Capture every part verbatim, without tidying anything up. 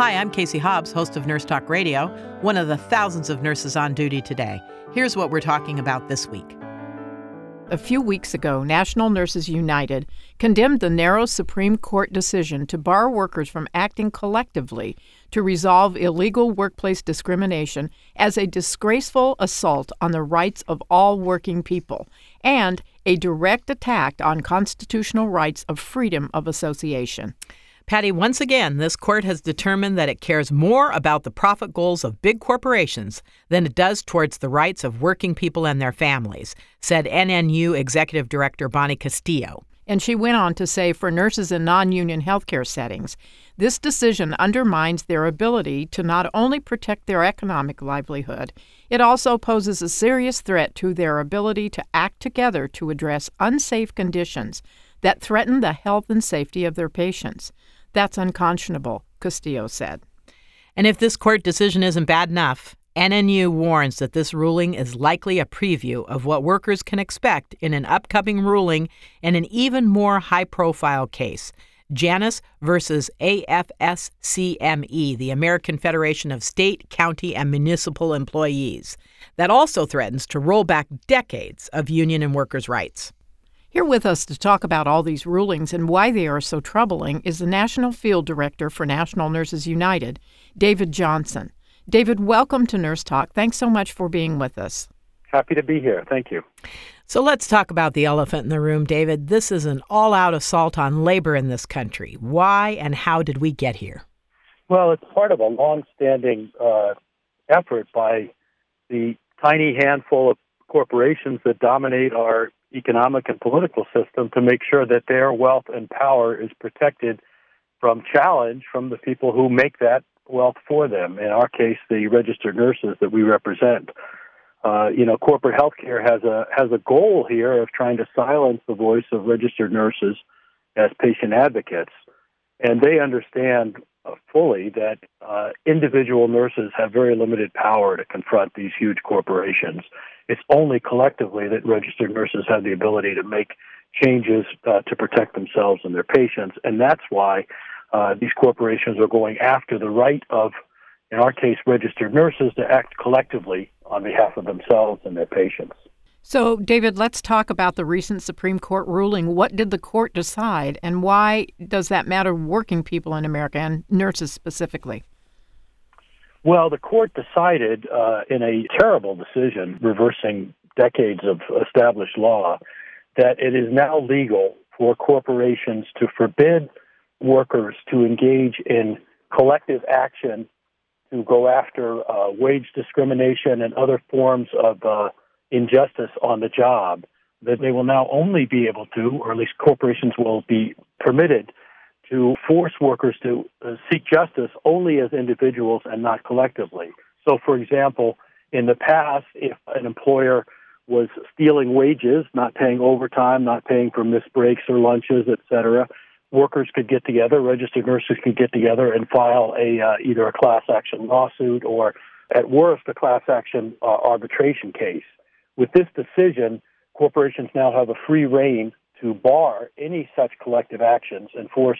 Hi, I'm Casey Hobbs, host of Nurse Talk Radio, one of the thousands of nurses on duty today. Here's what we're talking about this week. A few weeks ago, National Nurses United condemned the narrow Supreme Court decision to bar workers from acting collectively to resolve illegal workplace discrimination as a disgraceful assault on the rights of all working people and a direct attack on constitutional rights of freedom of association. Patty, once again, this court has determined that it cares more about the profit goals of big corporations than it does towards the rights of working people and their families, said N N U Executive Director Bonnie Castillo. And she went on to say for nurses in non-union healthcare settings, this decision undermines their ability to not only protect their economic livelihood, it also poses a serious threat to their ability to act together to address unsafe conditions that threaten the health and safety of their patients. That's unconscionable, Castillo said. And if this court decision isn't bad enough, N N U warns that this ruling is likely a preview of what workers can expect in an upcoming ruling in an even more high-profile case, Janus versus A F S C M E, the American Federation of State, County, and Municipal Employees, that also threatens to roll back decades of union and workers' rights. Here with us to talk about all these rulings and why they are so troubling is the National Field Director for National Nurses United, David Johnson. David, welcome to Nurse Talk. Thanks so much for being with us. Happy to be here. Thank you. So let's talk about the elephant in the room, David. This is an all-out assault on labor in this country. Why and how did we get here? Well, it's part of a long-standing uh, effort by the tiny handful of corporations that dominate our economic and political system to make sure that their wealth and power is protected from challenge from the people who make that wealth for them. In our case, the registered nurses that we represent. Uh, you know, corporate healthcare has a has a goal here of trying to silence the voice of registered nurses as patient advocates, and they understand fully that uh, individual nurses have very limited power to confront these huge corporations. It's only collectively that registered nurses have the ability to make changes uh, to protect themselves and their patients. And that's why uh, these corporations are going after the right of, in our case, registered nurses to act collectively on behalf of themselves and their patients. So, David, let's talk about the recent Supreme Court ruling. What did the court decide, and why does that matter working people in America and nurses specifically? Well, the court decided uh, in a terrible decision, reversing decades of established law, that it is now legal for corporations to forbid workers to engage in collective action to go after uh, wage discrimination and other forms of uh, injustice on the job, that they will now only be able to, or at least corporations will be permitted to force workers to uh, seek justice only as individuals and not collectively. So, for example, in the past, if an employer was stealing wages, not paying overtime, not paying for missed breaks or lunches, et cetera, workers could get together, registered nurses could get together and file a uh, either a class action lawsuit or, at worst, a class action uh, arbitration case. With this decision, corporations now have a free rein to bar any such collective actions and force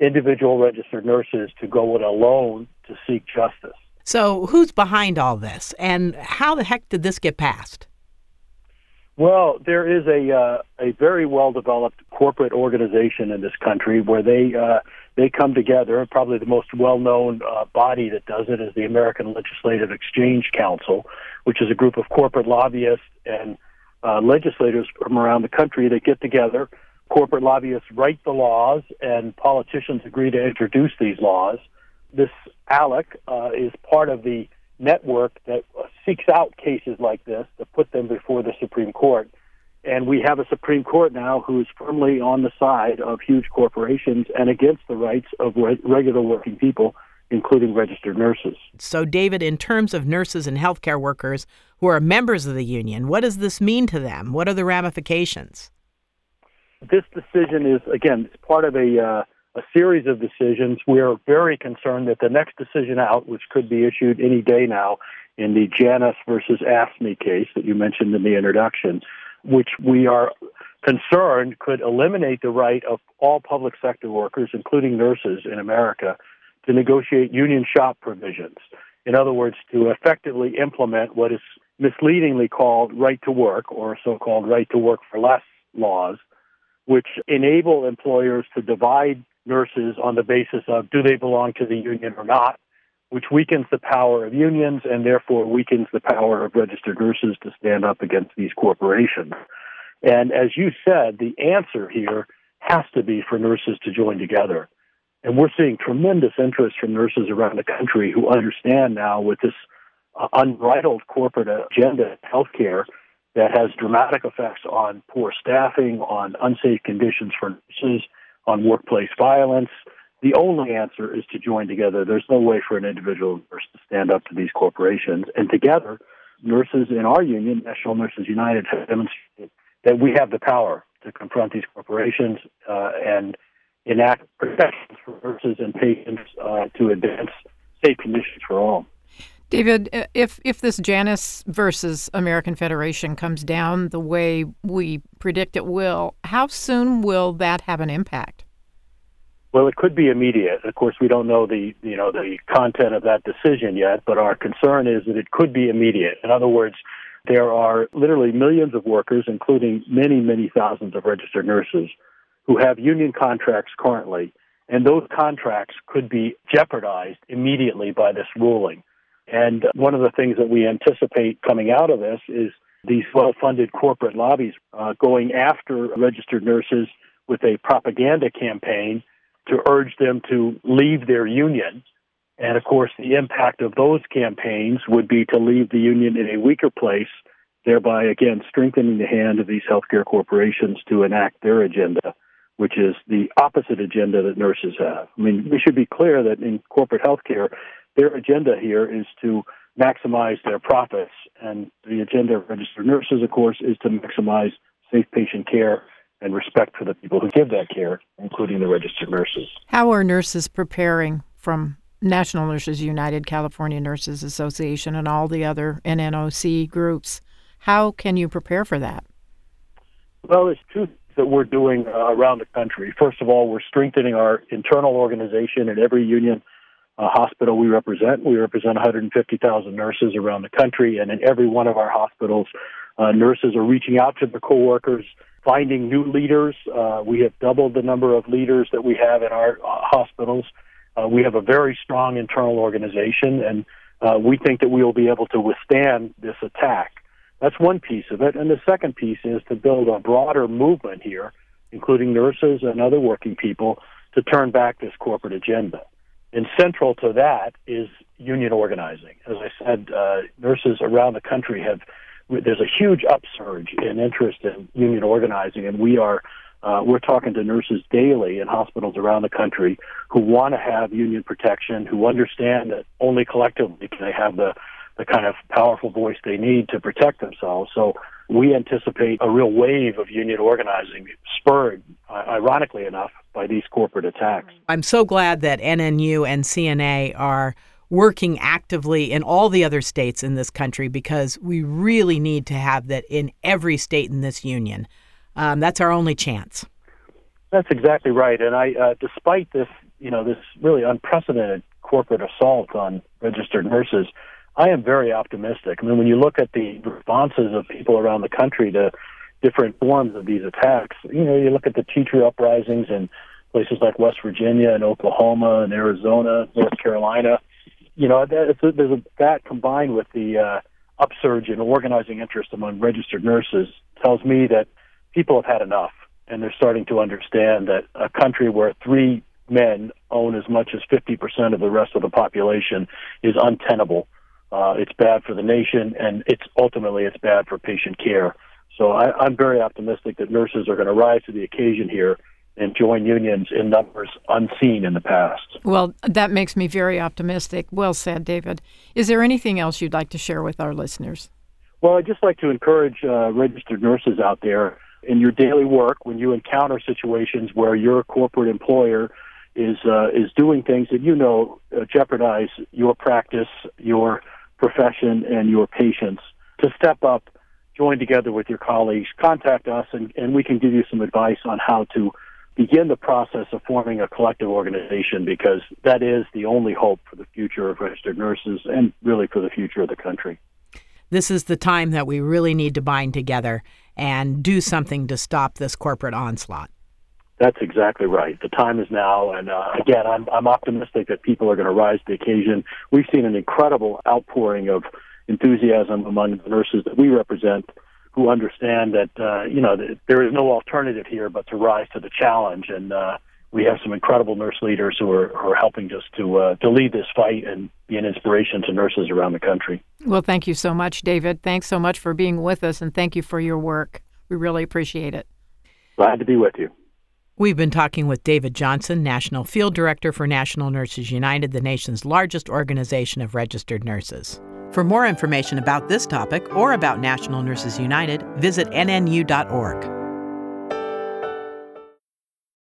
individual registered nurses to go it alone to seek justice. So who's behind all this, and how the heck did this get passed? Well, there is a uh, a very well-developed corporate organization in this country where they uh, they come together. Probably the most well-known uh, body that does it is the American Legislative Exchange Council, which is a group of corporate lobbyists and Uh, legislators from around the country that get together. Corporate lobbyists write the laws, and politicians agree to introduce these laws. This ALEC uh, is part of the network that seeks out cases like this to put them before the Supreme Court. And we have a Supreme Court now who is firmly on the side of huge corporations and against the rights of re- regular working people, including registered nurses. So, David, in terms of nurses and healthcare workers who are members of the union, what does this mean to them? What are the ramifications? This decision is, again, it's part of a, uh, a series of decisions. We are very concerned that the next decision out, which could be issued any day now in the Janus versus AFSCME case that you mentioned in the introduction, which we are concerned could eliminate the right of all public sector workers, including nurses in America, to negotiate union shop provisions. In other words, to effectively implement what is misleadingly called right to work, or so-called right to work for less laws, which enable employers to divide nurses on the basis of do they belong to the union or not, which weakens the power of unions and therefore weakens the power of registered nurses to stand up against these corporations. And as you said, the answer here has to be for nurses to join together. And we're seeing tremendous interest from nurses around the country who understand now, with this uh, unbridled corporate agenda in healthcare that has dramatic effects on poor staffing, on unsafe conditions for nurses, on workplace violence, the only answer is to join together. There's no way for an individual nurse to stand up to these corporations. And together, nurses in our union, National Nurses United, have demonstrated that we have the power to confront these corporations uh, and enact protections for nurses and patients uh, to advance safe conditions for all. David, if if this Janus versus American Federation comes down the way we predict it will, how soon will that have an impact? Well, it could be immediate. Of course, we don't know the you know the content of that decision yet, but our concern is that it could be immediate. In other words, there are literally millions of workers, including many, many thousands of registered nurses, who have union contracts currently, and those contracts could be jeopardized immediately by this ruling. And one of the things that we anticipate coming out of this is these well-funded corporate lobbies uh, going after registered nurses with a propaganda campaign to urge them to leave their union. And, of course, the impact of those campaigns would be to leave the union in a weaker place, thereby, again, strengthening the hand of these healthcare corporations to enact their agenda, which is the opposite agenda that nurses have. I mean, we should be clear that in corporate healthcare, their agenda here is to maximize their profits, and the agenda of registered nurses, of course, is to maximize safe patient care and respect for the people who give that care, including the registered nurses. How are nurses preparing from National Nurses United, California Nurses Association, and all the other N N O C groups? How can you prepare for that? Well, there's two things that we're doing uh, around the country. First of all, we're strengthening our internal organization in every union uh, hospital we represent. We represent one hundred fifty thousand nurses around the country, and in every one of our hospitals, uh, nurses are reaching out to their coworkers, finding new leaders. Uh, we have doubled the number of leaders that we have in our uh, hospitals. Uh, we have a very strong internal organization, and uh, we think that we will be able to withstand this attack. That's one piece of it. And the second piece is to build a broader movement here, including nurses and other working people, to turn back this corporate agenda. And central to that is union organizing. As I said, uh, nurses around the country have there's a huge upsurge in interest in union organizing, and we are uh, we're talking to nurses daily in hospitals around the country who want to have union protection, who understand that only collectively can they have the, the kind of powerful voice they need to protect themselves. So we anticipate a real wave of union organizing spurred, uh, ironically enough, by these corporate attacks. I'm so glad that N N U and C N A are working actively in all the other states in this country, because we really need to have that in every state in this union. Um, that's our only chance. That's exactly right. And I, uh, despite this, you know, this really unprecedented corporate assault on registered nurses, I am very optimistic. I mean, when you look at the responses of people around the country to different forms of these attacks, you know, you look at the teacher uprisings in places like West Virginia and Oklahoma and Arizona, North Carolina. You know, that, it's a, there's a, that combined with the uh, upsurge in organizing interest among registered nurses tells me that people have had enough, and they're starting to understand that a country where three men own as much as fifty percent of the rest of the population is untenable. Uh, it's bad for the nation, and it's ultimately it's bad for patient care. So I, I'm very optimistic that nurses are going to rise to the occasion here and join unions in numbers unseen in the past. Well, that makes me very optimistic. Well said, David. Is there anything else you'd like to share with our listeners? Well, I'd just like to encourage uh, registered nurses out there in your daily work, when you encounter situations where your corporate employer is uh, is doing things that you know uh, jeopardize your practice, your profession, and your patients, to step up, join together with your colleagues, contact us, and, and we can give you some advice on how to begin the process of forming a collective organization, because that is the only hope for the future of registered nurses and really for the future of the country. This is the time that we really need to bind together and do something to stop this corporate onslaught. That's exactly right. The time is now, and uh, again, I'm, I'm optimistic that people are going to rise to the occasion. We've seen an incredible outpouring of enthusiasm among the nurses that we represent, who understand that uh, you know that there is no alternative here but to rise to the challenge. And uh, we have some incredible nurse leaders who are, who are helping just to uh, to lead this fight and be an inspiration to nurses around the country. Well, thank you so much, David. Thanks so much for being with us, and thank you for your work. We really appreciate it. Glad to be with you. We've been talking with David Johnson, National Field Director for National Nurses United, the nation's largest organization of registered nurses. For more information about this topic or about National Nurses United, visit N N U dot org.